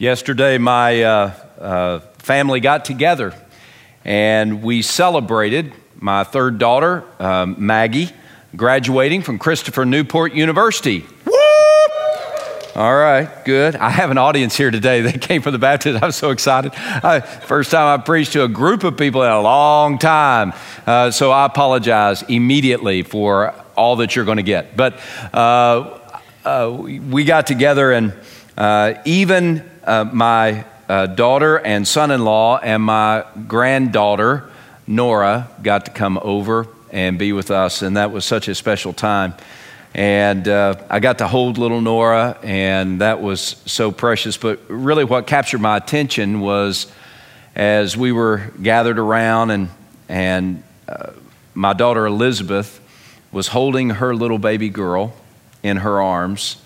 Yesterday, my family got together and we celebrated my third daughter, Maggie, graduating from Christopher Newport University. Woo! All right, good. I have an audience here today that came from the Baptist. I'm so excited. First time I preached to a group of people in a long time. So I apologize immediately for all that you're going to get. But we got together and my daughter and son-in-law and my granddaughter, Nora, got to come over and be with us, and that was such a special time. And I got to hold little Nora, and that was so precious. But really what captured my attention was as we were gathered around, and my daughter Elizabeth was holding her little baby girl in her arms,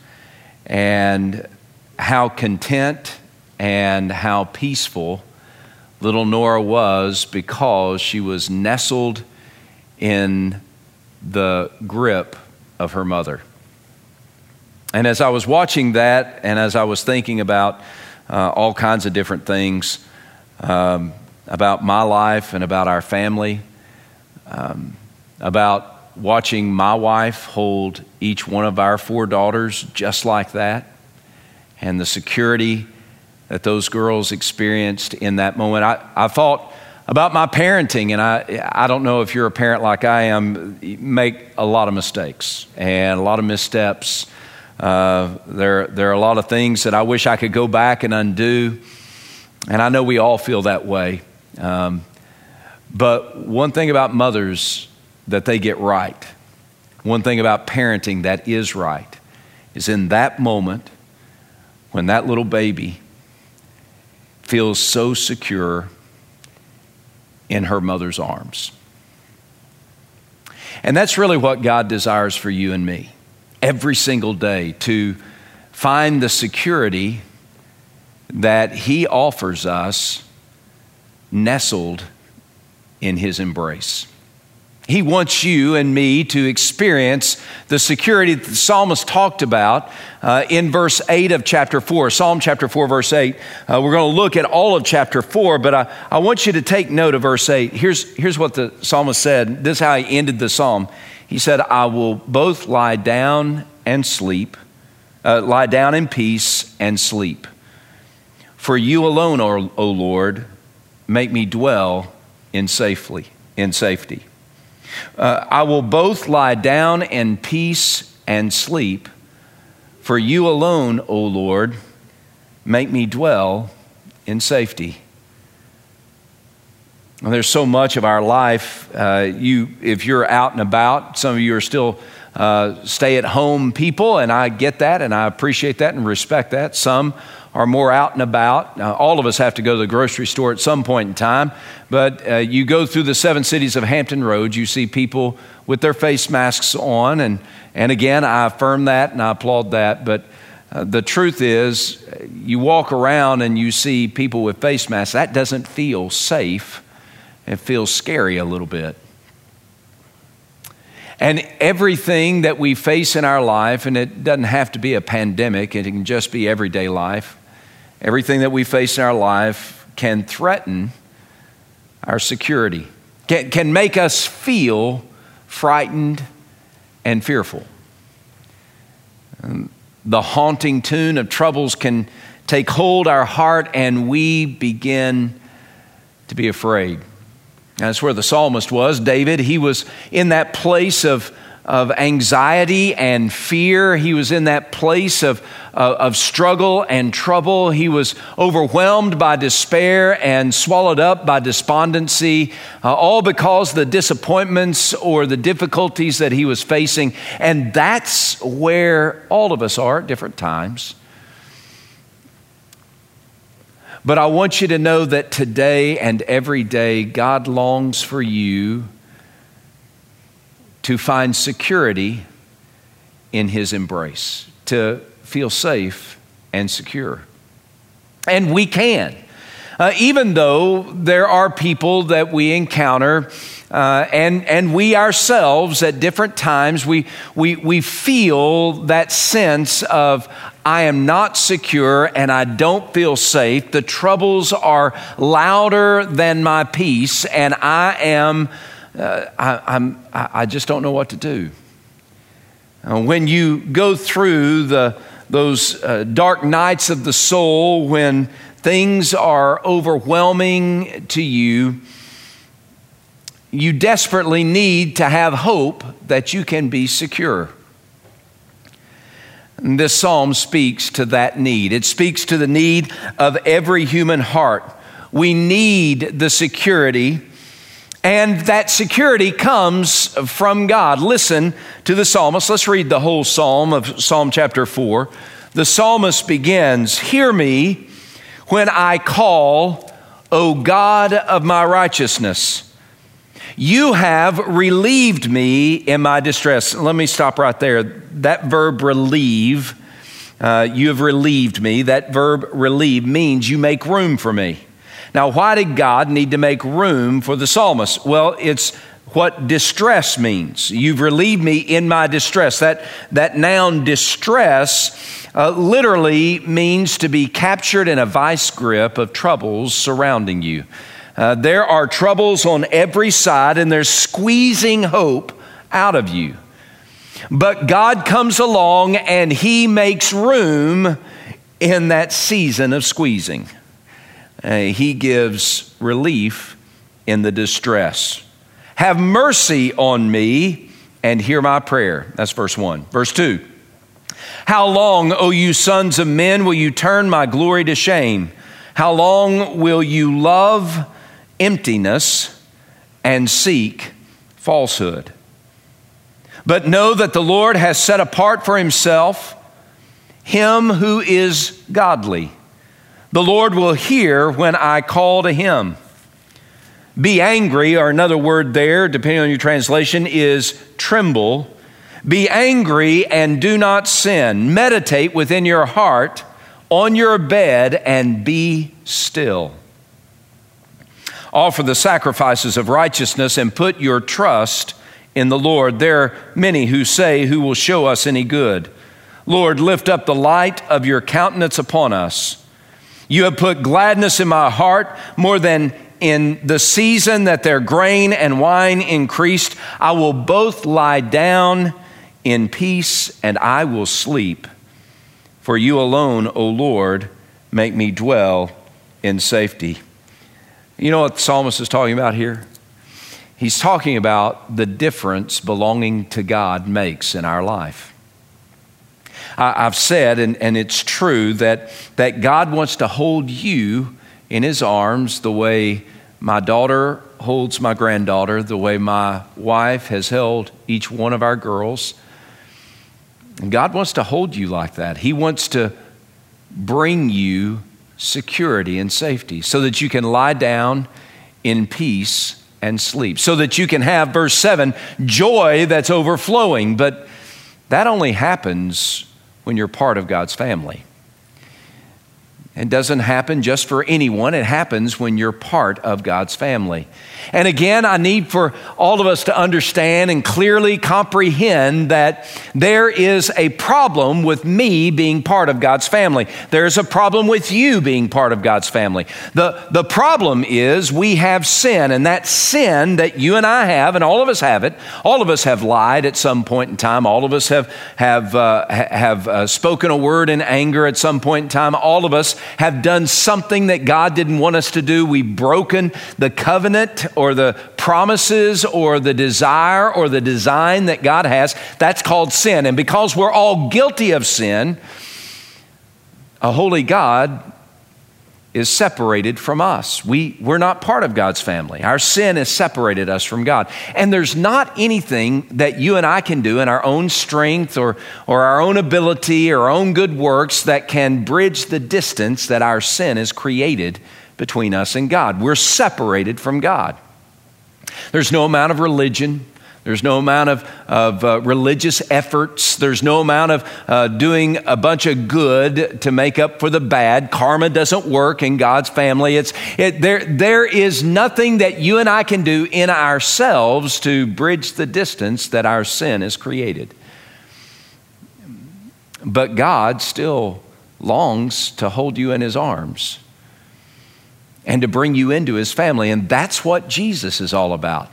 and how content and how peaceful little Nora was because she was nestled in the grip of her mother. And as I was watching that, and as I was thinking about all kinds of different things about my life and about our family, about watching my wife hold each one of our four daughters just like that, and the security that those girls experienced in that moment. I thought about my parenting, and I don't know if you're a parent like I am, make a lot of mistakes and a lot of missteps. There are a lot of things that I wish I could go back and undo, and I know we all feel that way. But one thing about mothers that they get right, one thing about parenting that is right, is in that moment when that little baby feels so secure in her mother's arms. And that's really what God desires for you and me every single day, to find the security that He offers us nestled in His embrace. He wants you and me to experience the security that the psalmist talked about in verse 8 of chapter 4, Psalm chapter 4, verse 8. We're going to look at all of chapter 4, but I want you to take note of verse 8. Here's what the psalmist said. This is how he ended the psalm. He said, I will both lie down and sleep, lie down in peace and sleep. For you alone, O Lord, make me dwell in safety. I will both lie down in peace and sleep, for you alone, O Lord, make me dwell in safety. Well, there's so much of our life. If you're out and about, some of you are still stay-at-home people, and I get that, and I appreciate that and respect that. Some are more out and about. Now, all of us have to go to the grocery store at some point in time, but you go through the seven cities of Hampton Roads, you see people with their face masks on, and again, I affirm that and I applaud that, but the truth is, you walk around and you see people with face masks. That doesn't feel safe. It feels scary a little bit. And everything that we face in our life, and it doesn't have to be a pandemic, it can just be everyday life, everything that we face in our life can threaten our security, can make us feel frightened and fearful. The haunting tune of troubles can take hold our heart, and we begin to be afraid. That's where the psalmist was, David. He was in that place of anxiety and fear. He was in that place of struggle and trouble. He was overwhelmed by despair and swallowed up by despondency, all because of the disappointments or the difficulties that he was facing. And that's where all of us are at different times. But I want you to know that today and every day, God longs for you to find security in His embrace, to feel safe and secure. And we can. Even though there are people that we encounter and we ourselves at different times, we feel that sense of I am not secure and I don't feel safe. The troubles are louder than my peace, and I just don't know what to do. When you go through those dark nights of the soul, when things are overwhelming to you, you desperately need to have hope that you can be secure. And this psalm speaks to that need. It speaks to the need of every human heart. We need the security, and that security comes from God. Listen to the psalmist. Let's read the whole psalm of Psalm chapter 4. The psalmist begins, "Hear me when I call, O God of my righteousness. You have relieved me in my distress." Let me stop right there. That verb relieve, you have relieved me. That verb relieve means you make room for me. Now, why did God need to make room for the psalmist? Well, it's what distress means. You've relieved me in my distress. That noun distress literally means to be captured in a vice grip of troubles surrounding you. There are troubles on every side, and they're squeezing hope out of you. But God comes along and He makes room in that season of squeezing. He gives relief in the distress. Have mercy on me and hear my prayer. That's verse 1. Verse 2, how long, O you sons of men, will you turn my glory to shame? How long will you love emptiness and seek falsehood? But know that the Lord has set apart for Himself him who is godly. The Lord will hear when I call to Him. Be angry, or another word there, depending on your translation, is tremble. Be angry and do not sin. Meditate within your heart on your bed and be still. Offer the sacrifices of righteousness and put your trust in the Lord. There are many who say, who will show us any good? Lord, lift up the light of your countenance upon us. You have put gladness in my heart more than in the season that their grain and wine increased. I will both lie down in peace and I will sleep. For you alone, O Lord, make me dwell in safety. You know what the psalmist is talking about here? He's talking about the difference belonging to God makes in our life. I've said, and it's true, that God wants to hold you in His arms the way my daughter holds my granddaughter, the way my wife has held each one of our girls. And God wants to hold you like that. He wants to bring you security and safety so that you can lie down in peace and sleep, so that you can have, verse 7, joy that's overflowing. But that only happens when you're part of God's family. It doesn't happen just for anyone. It happens when you're part of God's family. And again, I need for all of us to understand and clearly comprehend that there is a problem with me being part of God's family. There's a problem with you being part of God's family. The problem is we have sin, and that sin that you and I have, and all of us have it, all of us have lied at some point in time, all of us have spoken a word in anger at some point in time, all of us have done something that God didn't want us to do. We've broken the covenant or the promises or the desire or the design that God has. That's called sin. And because we're all guilty of sin, a holy God is separated from us. We're not part of God's family. Our sin has separated us from God. And there's not anything that you and I can do in our own strength or our own ability or our own good works that can bridge the distance that our sin has created between us and God. We're separated from God. There's no amount of religion. There's no amount of religious efforts. There's no amount of doing a bunch of good to make up for the bad. Karma doesn't work in God's family. There is nothing that you and I can do in ourselves to bridge the distance that our sin has created. But God still longs to hold you in his arms and to bring you into his family. And that's what Jesus is all about.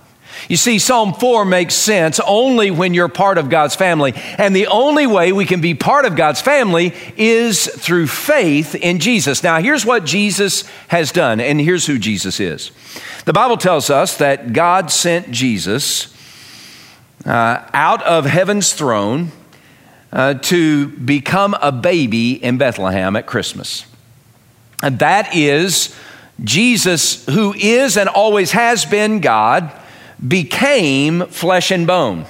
You see, Psalm 4 makes sense only when you're part of God's family. And the only way we can be part of God's family is through faith in Jesus. Now, here's what Jesus has done, and here's who Jesus is. The Bible tells us that God sent Jesus out of heaven's throne to become a baby in Bethlehem at Christmas. And that is Jesus, who is and always has been God, became flesh and bone.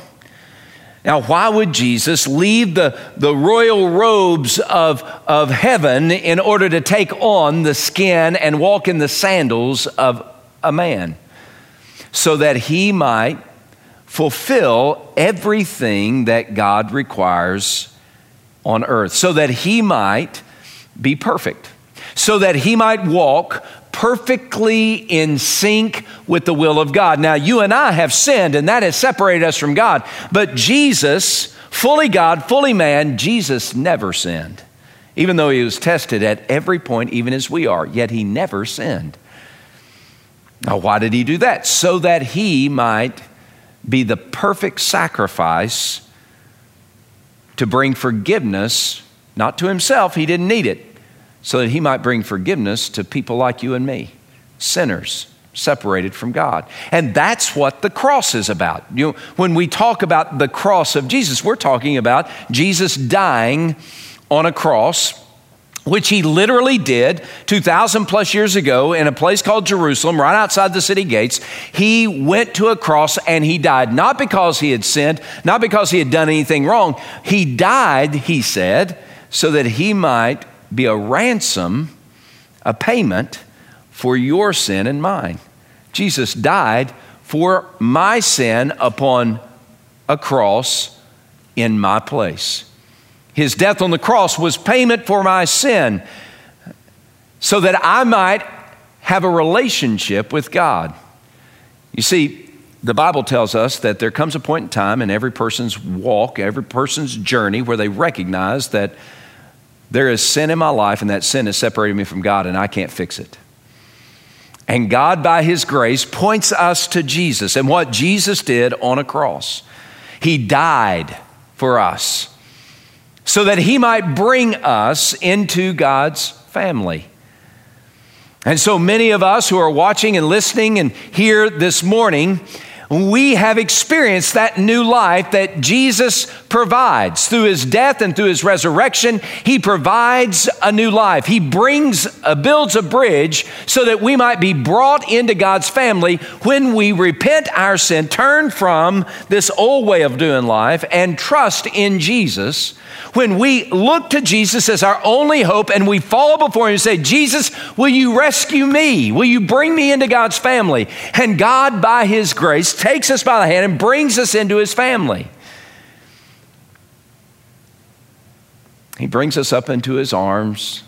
Now, why would Jesus leave the royal robes of heaven in order to take on the skin and walk in the sandals of a man? So that he might fulfill everything that God requires on earth. So that he might be perfect. So that he might walk perfectly in sync with the will of God. Now, you and I have sinned, and that has separated us from God. But Jesus, fully God, fully man, Jesus never sinned. Even though he was tested at every point, even as we are, yet he never sinned. Now, why did he do that? So that he might be the perfect sacrifice to bring forgiveness, not to himself, he didn't need it, so that he might bring forgiveness to people like you and me, sinners separated from God. And that's what the cross is about. You know, when we talk about the cross of Jesus, we're talking about Jesus dying on a cross, which he literally did 2,000 plus years ago in a place called Jerusalem, right outside the city gates. He went to a cross and he died, not because he had sinned, not because he had done anything wrong. He died, he said, so that he might be a ransom, a payment for your sin and mine. Jesus died for my sin upon a cross in my place. His death on the cross was payment for my sin so that I might have a relationship with God. You see, the Bible tells us that there comes a point in time in every person's walk, every person's journey, where they recognize that there is sin in my life, and that sin has separated me from God, and I can't fix it. And God, by his grace, points us to Jesus and what Jesus did on a cross. He died for us so that he might bring us into God's family. And so many of us who are watching and listening and here this morning, we have experienced that new life that Jesus provides. Through his death and through his resurrection, he provides a new life. He builds a bridge so that we might be brought into God's family when we repent our sin, turn from this old way of doing life, and trust in Jesus. When we look to Jesus as our only hope and we fall before him and say, Jesus, will you rescue me? Will you bring me into God's family? And God, by his grace, takes us by the hand and brings us into his family. He brings us up into his arms,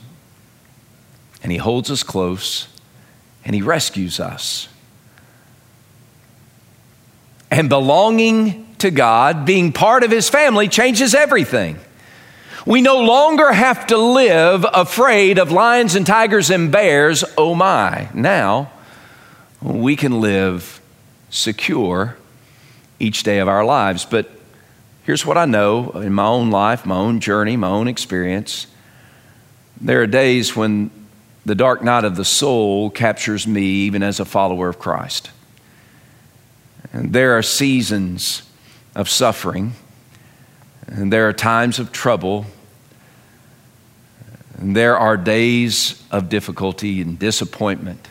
and he holds us close, and he rescues us. And belonging to God, being part of his family, changes everything. We no longer have to live afraid of lions and tigers and bears. Oh my. Now we can live secure each day of our lives. But here's what I know in my own life, my own journey, my own experience. There are days when the dark night of the soul captures me even as a follower of Christ. And there are seasons of suffering. And there are times of trouble. And there are days of difficulty and disappointment.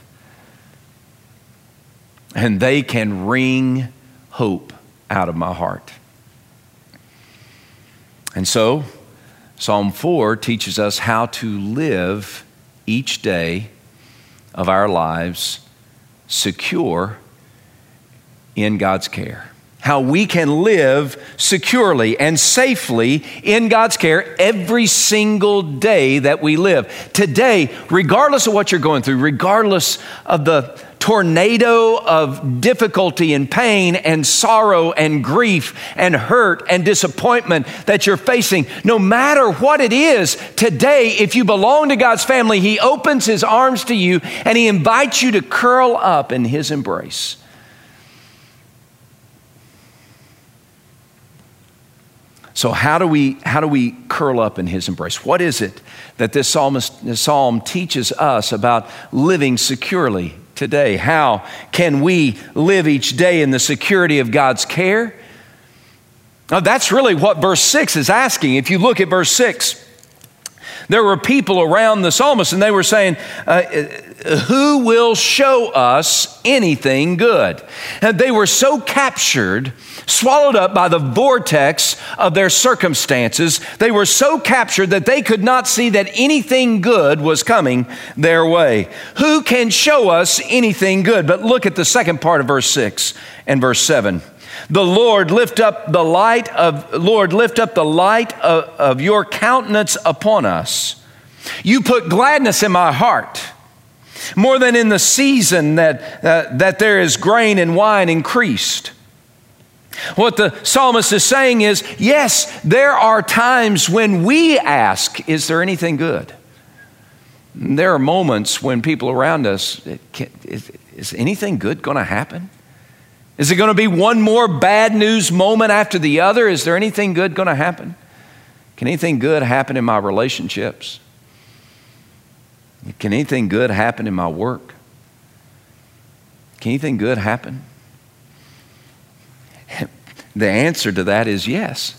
And they can wring hope out of my heart. And so, Psalm 4 teaches us how to live each day of our lives secure in God's care. How we can live securely and safely in God's care every single day that we live. Today, regardless of what you're going through, regardless of the tornado of difficulty and pain and sorrow and grief and hurt and disappointment that you're facing, no matter what it is, today, if you belong to God's family, He opens His arms to you and He invites you to curl up in His embrace. So how do we curl up in His embrace? What is it that this psalm teaches us about living securely today? How can we live each day in the security of God's care? Now, that's really what verse 6 is asking. If you look at verse 6, there were people around the psalmist and they were saying, who will show us anything good? And they were so captured, swallowed up by the vortex of their circumstances, they were so captured that they could not see that anything good was coming their way. Who can show us anything good? But look at the second part of verse 6 and verse 7. The Lord lift up the light of your countenance upon us. You put gladness in my heart, more than in the season that there is grain and wine increased. What the psalmist is saying is, yes, there are times when we ask, is there anything good? And there are moments when people around us, is anything good going to happen? Is it going to be one more bad news moment after the other? Is there anything good going to happen? Can anything good happen in my relationships? Can anything good happen in my work? Can anything good happen? The answer to that is yes.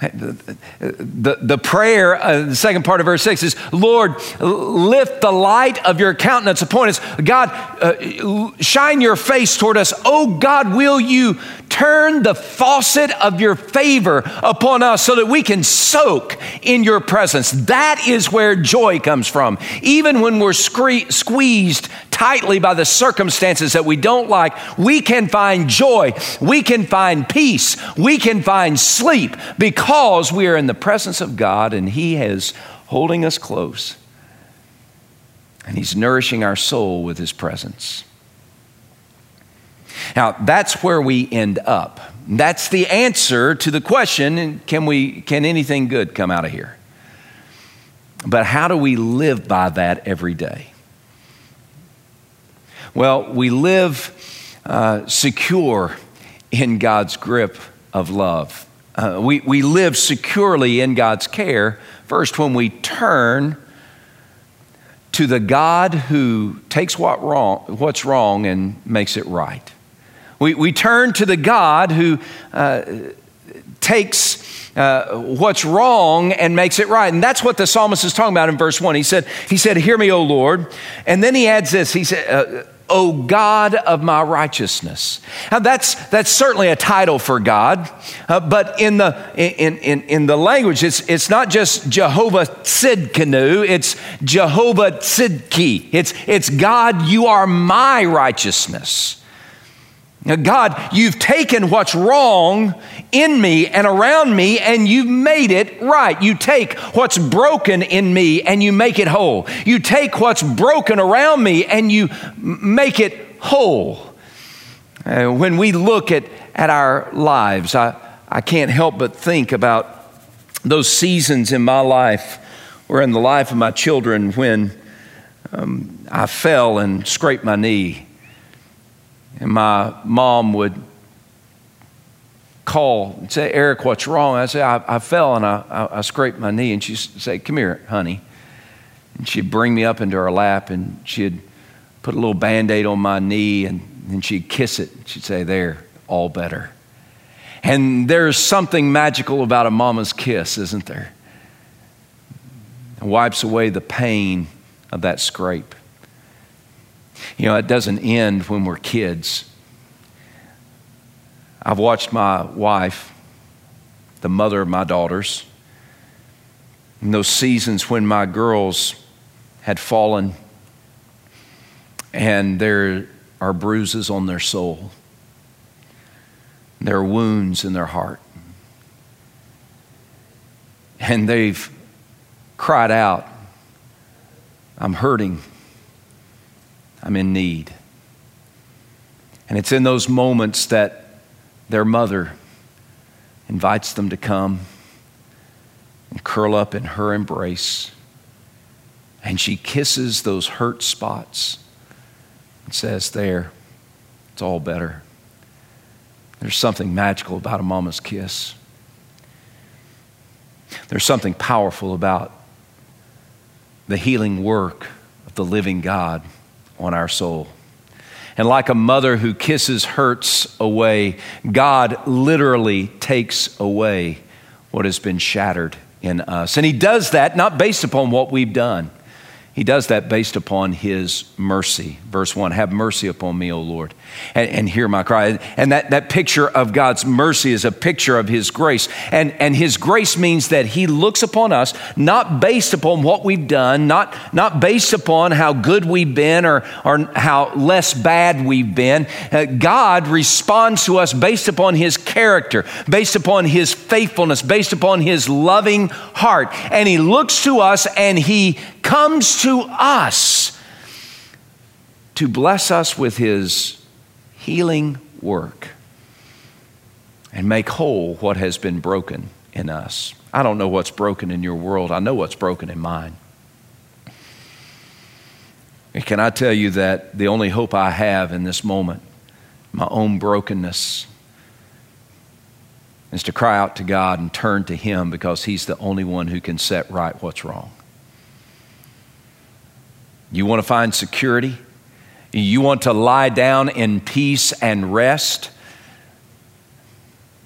The prayer, the second part of verse 6 is, Lord, lift the light of your countenance upon us. God, shine your face toward us. Oh God, will you turn the faucet of your favor upon us so that we can soak in your presence. That is where joy comes from. Even when we're squeezed tightly by the circumstances that we don't like, we can find joy, we can find peace, we can find sleep because we are in the presence of God and He is holding us close and He's nourishing our soul with His presence. Now, that's where we end up. That's the answer to the question, can anything good come out of here? But how do we live by that every day? Well, we live secure in God's grip of love. We live securely in God's care, first when we turn to the God who takes what's wrong and makes it right. We turn to the God who takes what's wrong and makes it right. And that's what the psalmist is talking about in verse 1. He said, hear me, O Lord. And then he adds this. He said, O God of my righteousness. Now that's certainly a title for God, but in the language, it's not just Jehovah Tzidkenu, it's Jehovah Tzidki. It's God, you are my righteousness. Now, God, you've taken what's wrong in me and around me, and you've made it right. You take what's broken in me, and you make it whole. You take what's broken around me, and you make it whole. When we look at our lives, I can't help but think about those seasons in my life or in the life of my children when I fell and scraped my knee. And my mom would call and say, Eric, what's wrong? I'd say, I fell and I scraped my knee. And she'd say, come here, honey. And she'd bring me up into her lap and she'd put a little Band-Aid on my knee and then she'd kiss it. She'd say, there, all better. And there's something magical about a mama's kiss, isn't there? It wipes away the pain of that scrape. You know, it doesn't end when we're kids. I've watched my wife, the mother of my daughters, in those seasons when my girls had fallen and there are bruises on their soul, there are wounds in their heart, and they've cried out, I'm hurting. I'm in need. And it's in those moments that their mother invites them to come and curl up in her embrace. And she kisses those hurt spots and says, there, it's all better. There's something magical about a mama's kiss. There's something powerful about the healing work of the living God on our soul. And like a mother who kisses hurts away, God literally takes away what has been shattered in us. And he does that not based upon what we've done. He does that based upon his mercy. Verse 1, have mercy upon me, O Lord, and hear my cry. And that picture of God's mercy is a picture of his grace. And his grace means that he looks upon us, not based upon what we've done, not based upon how good we've been or how less bad we've been. God responds to us based upon his character, based upon his faithfulness, based upon his loving heart. And he looks to us and he comes to us to bless us with his healing work and make whole what has been broken in us. I don't know what's broken in your world. I know what's broken in mine. And can I tell you that the only hope I have in this moment, my own brokenness, is to cry out to God and turn to him, because he's the only one who can set right what's wrong. You want to find security? You want to lie down in peace and rest?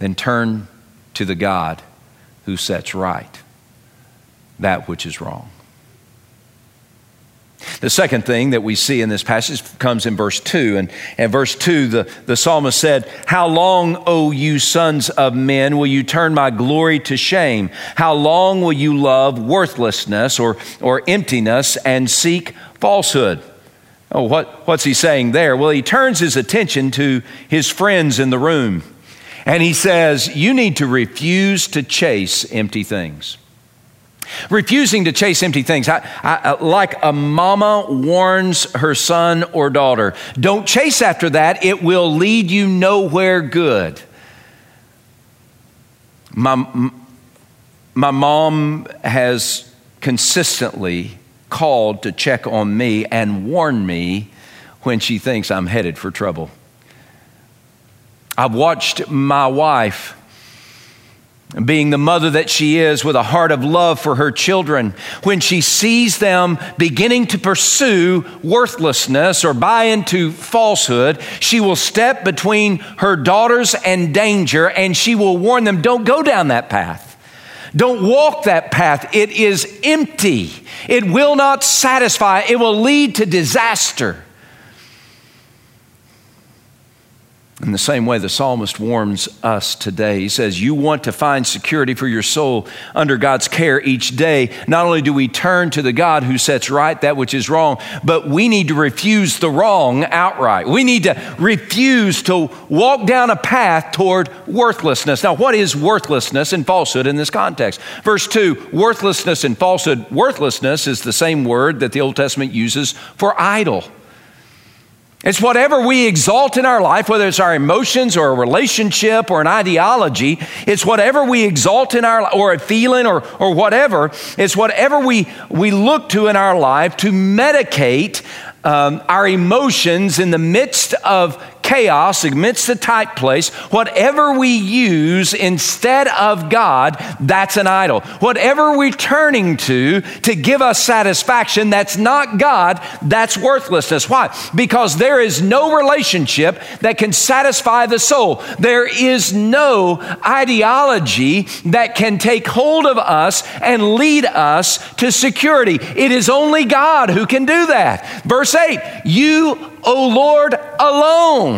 Then turn to the God who sets right that which is wrong. The second thing that we see in this passage comes in verse 2. And verse 2, the psalmist said, how long, O you sons of men, will you turn my glory to shame? How long will you love worthlessness or emptiness and seek falsehood? Oh, what's he saying there? Well, he turns his attention to his friends in the room. And he says, you need to refuse to chase empty things. Refusing to chase empty things. I, like a mama warns her son or daughter, don't chase after that. It will lead you nowhere good. My mom has consistently called to check on me and warn me when she thinks I'm headed for trouble. I've watched my wife, being the mother that she is, with a heart of love for her children, when she sees them beginning to pursue worthlessness or buy into falsehood, she will step between her daughters and danger, and she will warn them, don't go down that path. Don't walk that path. It is empty. It will not satisfy. It will lead to disaster. In the same way, the psalmist warns us today. He says, you want to find security for your soul under God's care each day. Not only do we turn to the God who sets right that which is wrong, but we need to refuse the wrong outright. We need to refuse to walk down a path toward worthlessness. Now, what is worthlessness and falsehood in this context? Verse 2, worthlessness and falsehood. Worthlessness is the same word that the Old Testament uses for idol. It's whatever we exalt in our life, whether it's our emotions or a relationship or an ideology. It's whatever we exalt in our life or a feeling or whatever. It's whatever we look to in our life to medicate our emotions in the midst of chaos, amidst the tight place. Whatever we use instead of God, that's an idol. Whatever we're turning to give us satisfaction, that's not God, that's worthlessness. Why? Because there is no relationship that can satisfy the soul. There is no ideology that can take hold of us and lead us to security. It is only God who can do that. Verse 8, you, O Lord, alone,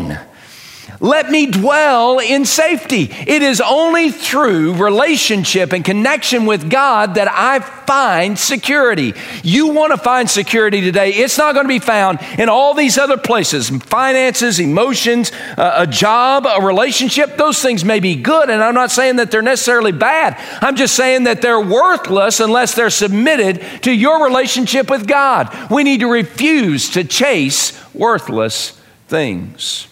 let me dwell in safety. It is only through relationship and connection with God that I find security. You want to find security today. It's not going to be found in all these other places. Finances, emotions, a job, a relationship. Those things may be good, and I'm not saying that they're necessarily bad. I'm just saying that they're worthless unless they're submitted to your relationship with God. We need to refuse to chase worthless things.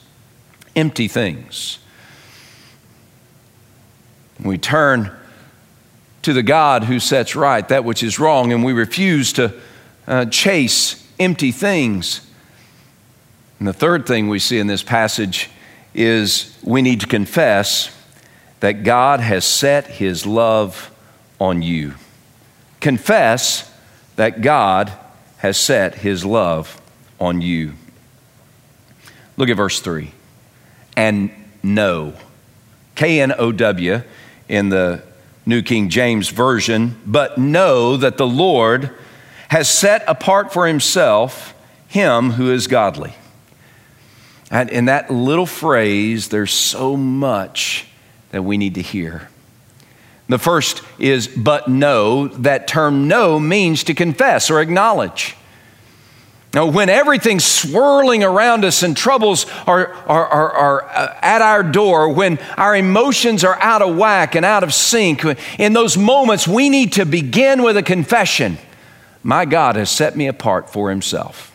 empty things. We turn to the God who sets right that which is wrong, and we refuse to chase empty things. And the third thing we see in this passage is we need to confess that God has set his love on you. Confess that God has set his love on you. Look at verse 3. And know. K-N-O-W in the New King James Version. But know that the Lord has set apart for himself him who is godly. And in that little phrase, there's so much that we need to hear. The first is, but know. That term know means to confess or acknowledge. Now, when everything's swirling around us and troubles are at our door, when our emotions are out of whack and out of sync, in those moments, we need to begin with a confession. My God has set me apart for himself.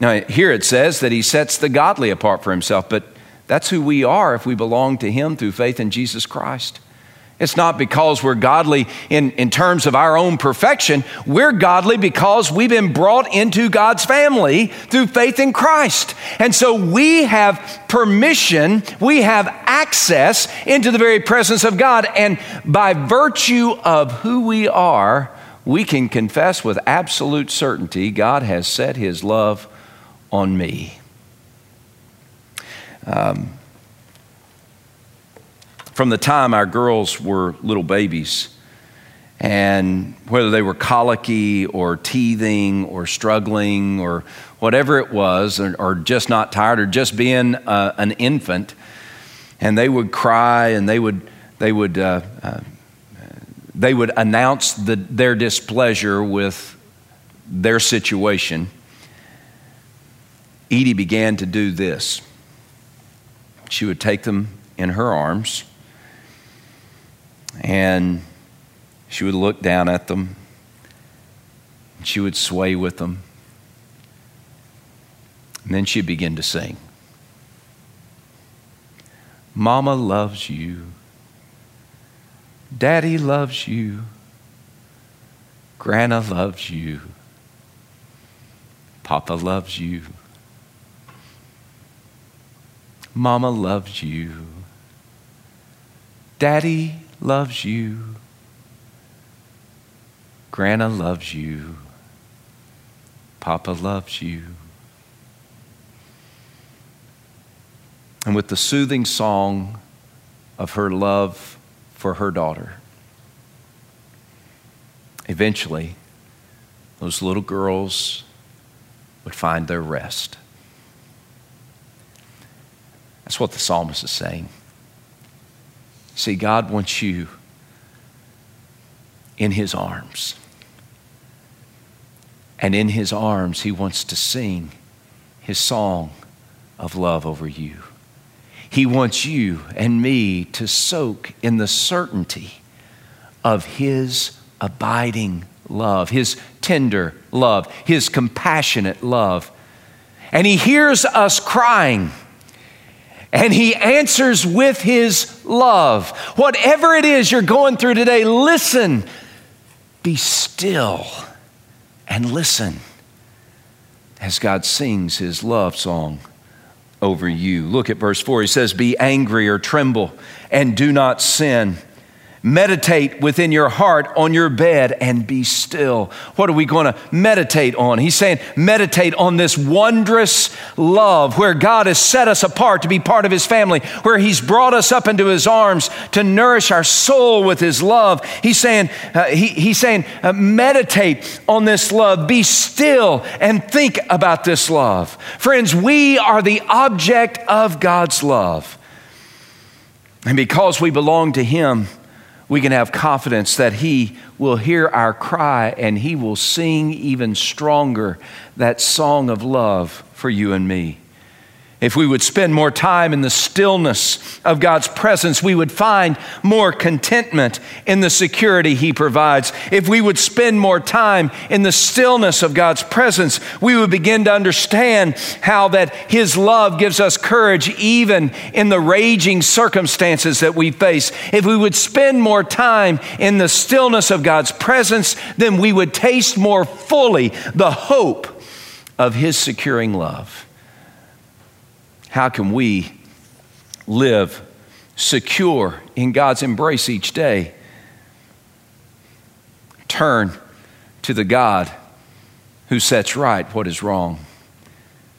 Now, here it says that he sets the godly apart for himself, but that's who we are if we belong to him through faith in Jesus Christ. It's not because we're godly in terms of our own perfection. We're godly because we've been brought into God's family through faith in Christ. And so we have permission, we have access into the very presence of God. And by virtue of who we are, we can confess with absolute certainty, God has set his love on me. From the time our girls were little babies, and whether they were colicky or teething or struggling or whatever it was, or just not tired or just being an infant, and they would cry and they would announce their displeasure with their situation. Edie began to do this. She would take them in her arms, and she would look down at them, and she would sway with them, and then she'd begin to sing. Mama loves you. Daddy loves you. Grandma loves you. Papa loves you. Mama loves you. Daddy loves you. Grandma loves you. Papa loves you. And with the soothing song of her love for her daughter, eventually those little girls would find their rest. That's what the psalmist is saying. See, God wants you in his arms. And in his arms, he wants to sing his song of love over you. He wants you and me to soak in the certainty of his abiding love, his tender love, his compassionate love. And he hears us crying. And he answers with his love. Whatever it is you're going through today, listen. Be still and listen as God sings his love song over you. Look at verse 4. He says, be angry or tremble and do not sin. Meditate within your heart on your bed and be still. What are we going to meditate on? He's saying meditate on this wondrous love where God has set us apart to be part of his family, where he's brought us up into his arms to nourish our soul with his love. He's saying, meditate on this love. Be still and think about this love. Friends, we are the object of God's love. And because we belong to him, we can have confidence that he will hear our cry and he will sing even stronger that song of love for you and me. If we would spend more time in the stillness of God's presence, we would find more contentment in the security He provides. If we would spend more time in the stillness of God's presence, we would begin to understand how that His love gives us courage even in the raging circumstances that we face. If we would spend more time in the stillness of God's presence, then we would taste more fully the hope of His securing love. How can we live secure in God's embrace each day? Turn to the God who sets right what is wrong.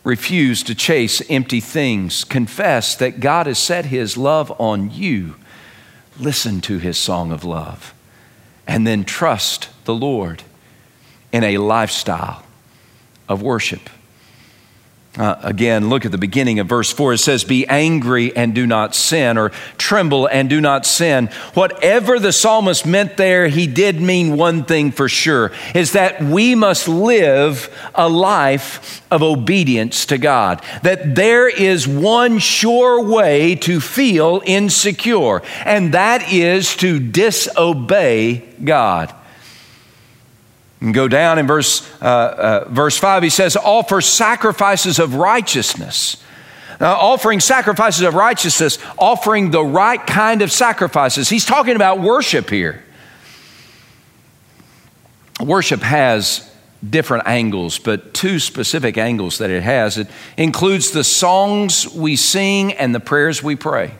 Refuse to chase empty things. Confess that God has set His love on you. Listen to His song of love. And then trust the Lord in a lifestyle of worship. Again, look at the beginning of verse 4. It says, "Be angry and do not sin," or "tremble and do not sin." Whatever the psalmist meant there, he did mean one thing for sure, is that we must live a life of obedience to God, that there is one sure way to feel insecure, and that is to disobey God. And go down in verse 5, he says, "Offer sacrifices of righteousness." Now, offering sacrifices of righteousness, offering the right kind of sacrifices. He's talking about worship here. Worship has different angles, but two specific angles that it has. It includes the songs we sing and the prayers we pray.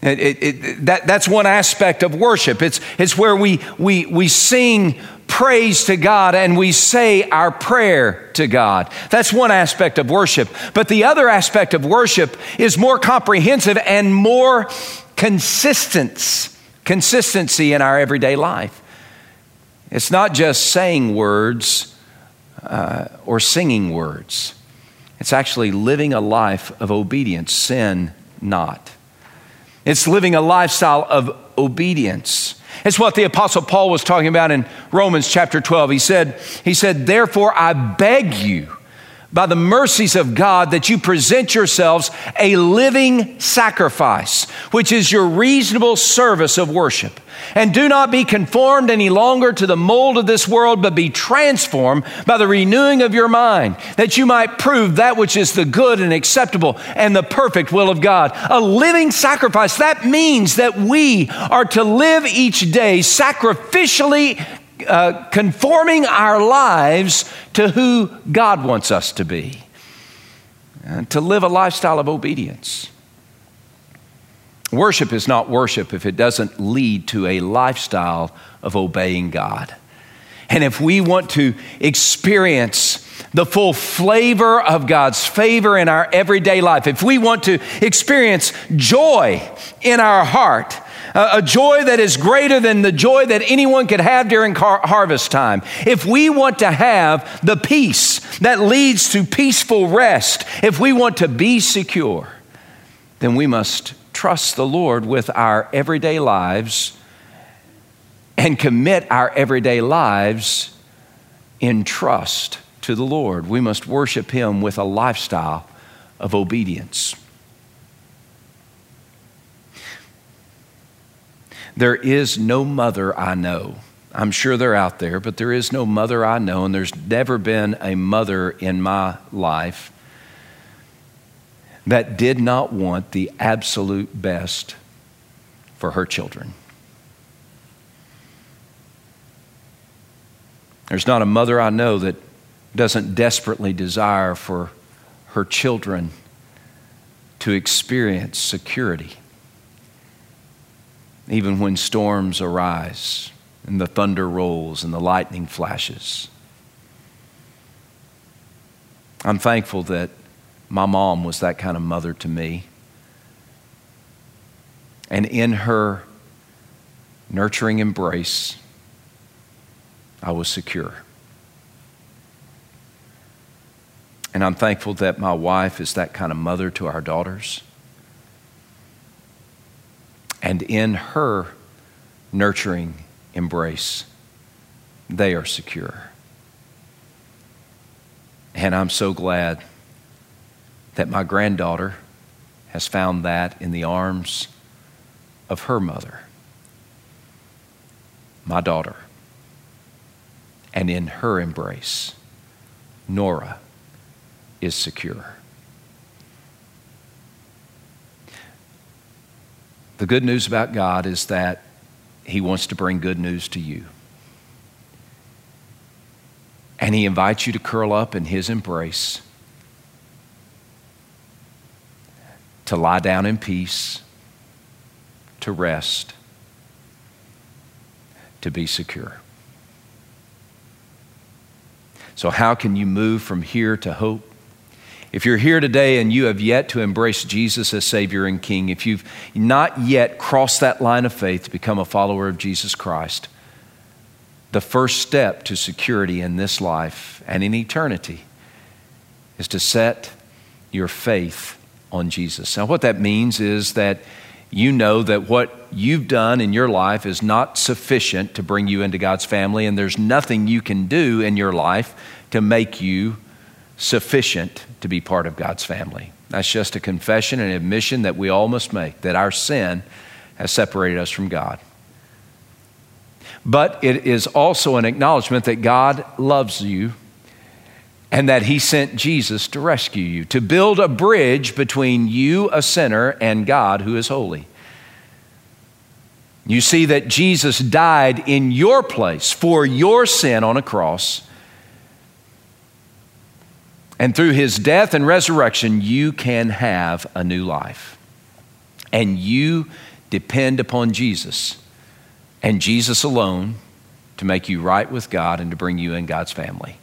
That's one aspect of worship. It's where we sing praise to God and we say our prayer to God. That's one aspect of worship. But the other aspect of worship is more comprehensive and more consistency in our everyday life. It's not just saying words or singing words. It's actually living a life of obedience, sin not. It's living a lifestyle of obedience. It's what the Apostle Paul was talking about in Romans chapter 12. He said, "Therefore I beg you by the mercies of God that you present yourselves a living sacrifice, which is your reasonable service of worship. And do not be conformed any longer to the mold of this world, but be transformed by the renewing of your mind, that you might prove that which is the good and acceptable and the perfect will of God." A living sacrifice, that means that we are to live each day sacrificially, conforming our lives to who God wants us to be, and to live a lifestyle of obedience. Worship is not worship if it doesn't lead to a lifestyle of obeying God. And if we want to experience the full flavor of God's favor in our everyday life, if we want to experience joy in our heart, a joy that is greater than the joy that anyone could have during harvest time, if we want to have the peace that leads to peaceful rest, if we want to be secure, then we must trust the Lord with our everyday lives and commit our everyday lives in trust to the Lord. We must worship Him with a lifestyle of obedience. There is no mother I know. I'm sure they're out there, but there is no mother I know, and there's never been a mother in my life that did not want the absolute best for her children. There's not a mother I know that doesn't desperately desire for her children to experience security, even when storms arise and the thunder rolls and the lightning flashes. I'm thankful that my mom was that kind of mother to me. And in her nurturing embrace, I was secure. And I'm thankful that my wife is that kind of mother to our daughters. And in her nurturing embrace, they are secure. And I'm so glad that my granddaughter has found that in the arms of her mother, my daughter, and in her embrace, Nora is secure. The good news about God is that He wants to bring good news to you. And He invites you to curl up in His embrace, to lie down in peace, to rest, to be secure. So how can you move from here to hope? If you're here today and you have yet to embrace Jesus as Savior and King, if you've not yet crossed that line of faith to become a follower of Jesus Christ, the first step to security in this life and in eternity is to set your faith on Jesus. Now, what that means is that you know that what you've done in your life is not sufficient to bring you into God's family, and there's nothing you can do in your life to make you sufficient to be part of God's family. That's just a confession and admission that we all must make, that our sin has separated us from God. But it is also an acknowledgement that God loves you and that He sent Jesus to rescue you, to build a bridge between you, a sinner, and God who is holy. You see that Jesus died in your place for your sin on a cross. And through His death and resurrection, you can have a new life. And you depend upon Jesus and Jesus alone to make you right with God and to bring you in God's family.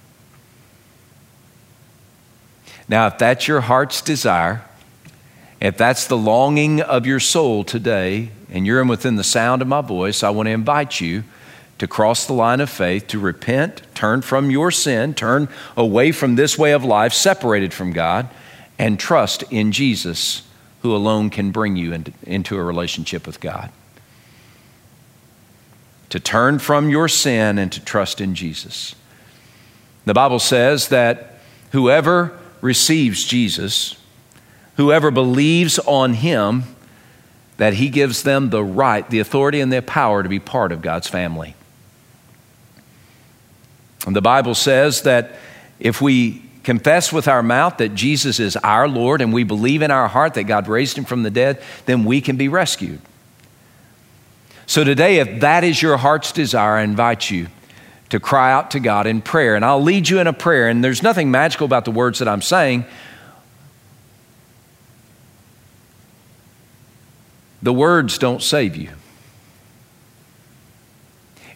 Now, if that's your heart's desire, if that's the longing of your soul today, and you're within the sound of my voice, I want to invite you to cross the line of faith, to repent, turn from your sin, turn away from this way of life, separated from God, and trust in Jesus, who alone can bring you into a relationship with God. To turn from your sin and to trust in Jesus. The Bible says that whoever receives Jesus, whoever believes on Him, that He gives them the right, the authority, and the power to be part of God's family. And the Bible says that if we confess with our mouth that Jesus is our Lord and we believe in our heart that God raised Him from the dead, then we can be rescued. So today, if that is your heart's desire, I invite you to cry out to God in prayer. And I'll lead you in a prayer. And there's nothing magical about the words that I'm saying. The words don't save you.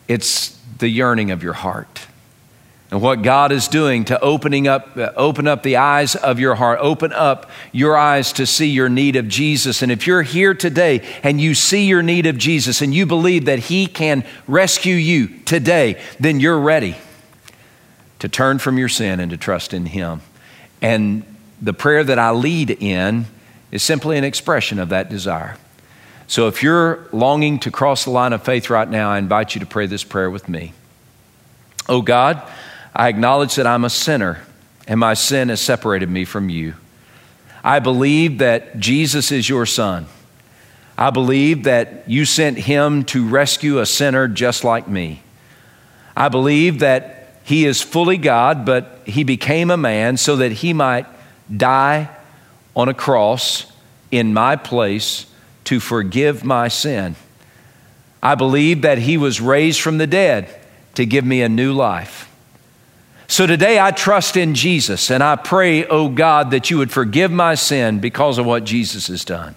It's the yearning of your heart. And what God is doing to open up the eyes of your heart, open up your eyes to see your need of Jesus. And if you're here today and you see your need of Jesus and you believe that He can rescue you today, then you're ready to turn from your sin and to trust in Him. And the prayer that I lead in is simply an expression of that desire. So if you're longing to cross the line of faith right now, I invite you to pray this prayer with me. Oh God, I acknowledge that I'm a sinner and my sin has separated me from you. I believe that Jesus is your Son. I believe that you sent Him to rescue a sinner just like me. I believe that He is fully God, but He became a man so that He might die on a cross in my place to forgive my sin. I believe that He was raised from the dead to give me a new life. So today I trust in Jesus and I pray, oh God, that You would forgive my sin because of what Jesus has done.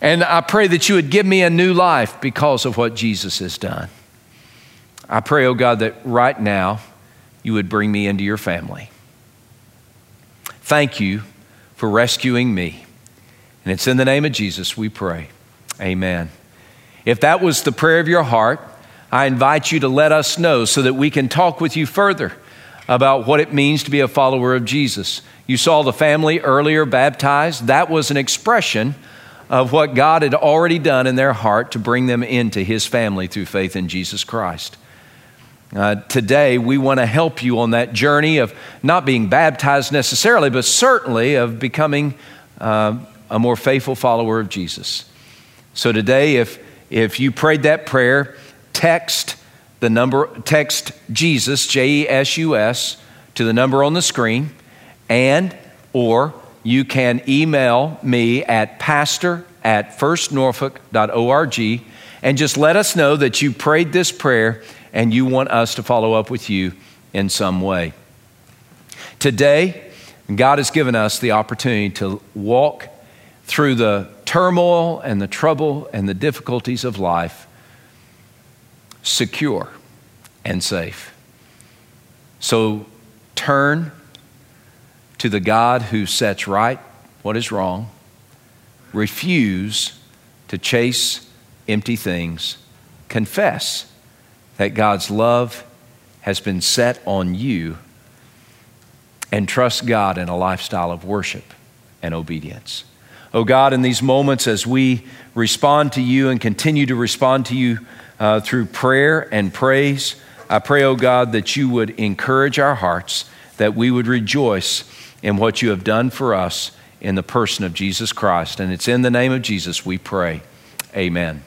And I pray that You would give me a new life because of what Jesus has done. I pray, oh God, that right now You would bring me into Your family. Thank You for rescuing me. And it's in the name of Jesus we pray. Amen. If that was the prayer of your heart, I invite you to let us know so that we can talk with you further about what it means to be a follower of Jesus. You saw the family earlier baptized. That was an expression of what God had already done in their heart to bring them into His family through faith in Jesus Christ. Today, we want to help you on that journey of not being baptized necessarily, but certainly of becoming a more faithful follower of Jesus. So today, if you prayed that prayer, text Jesus, J-E-S-U-S, to the number on the screen, or you can email me at pastor@firstnorfolk.org and just let us know that you prayed this prayer and you want us to follow up with you in some way. Today, God has given us the opportunity to walk through the turmoil and the trouble and the difficulties of life secure and safe. So turn to the God who sets right what is wrong. Refuse to chase empty things. Confess that God's love has been set on you, and trust God in a lifestyle of worship and obedience. Oh God, in these moments as we respond to you and continue to respond to you through prayer and praise, I pray, oh God, that you would encourage our hearts, that we would rejoice in what you have done for us in the person of Jesus Christ. And it's in the name of Jesus we pray. Amen.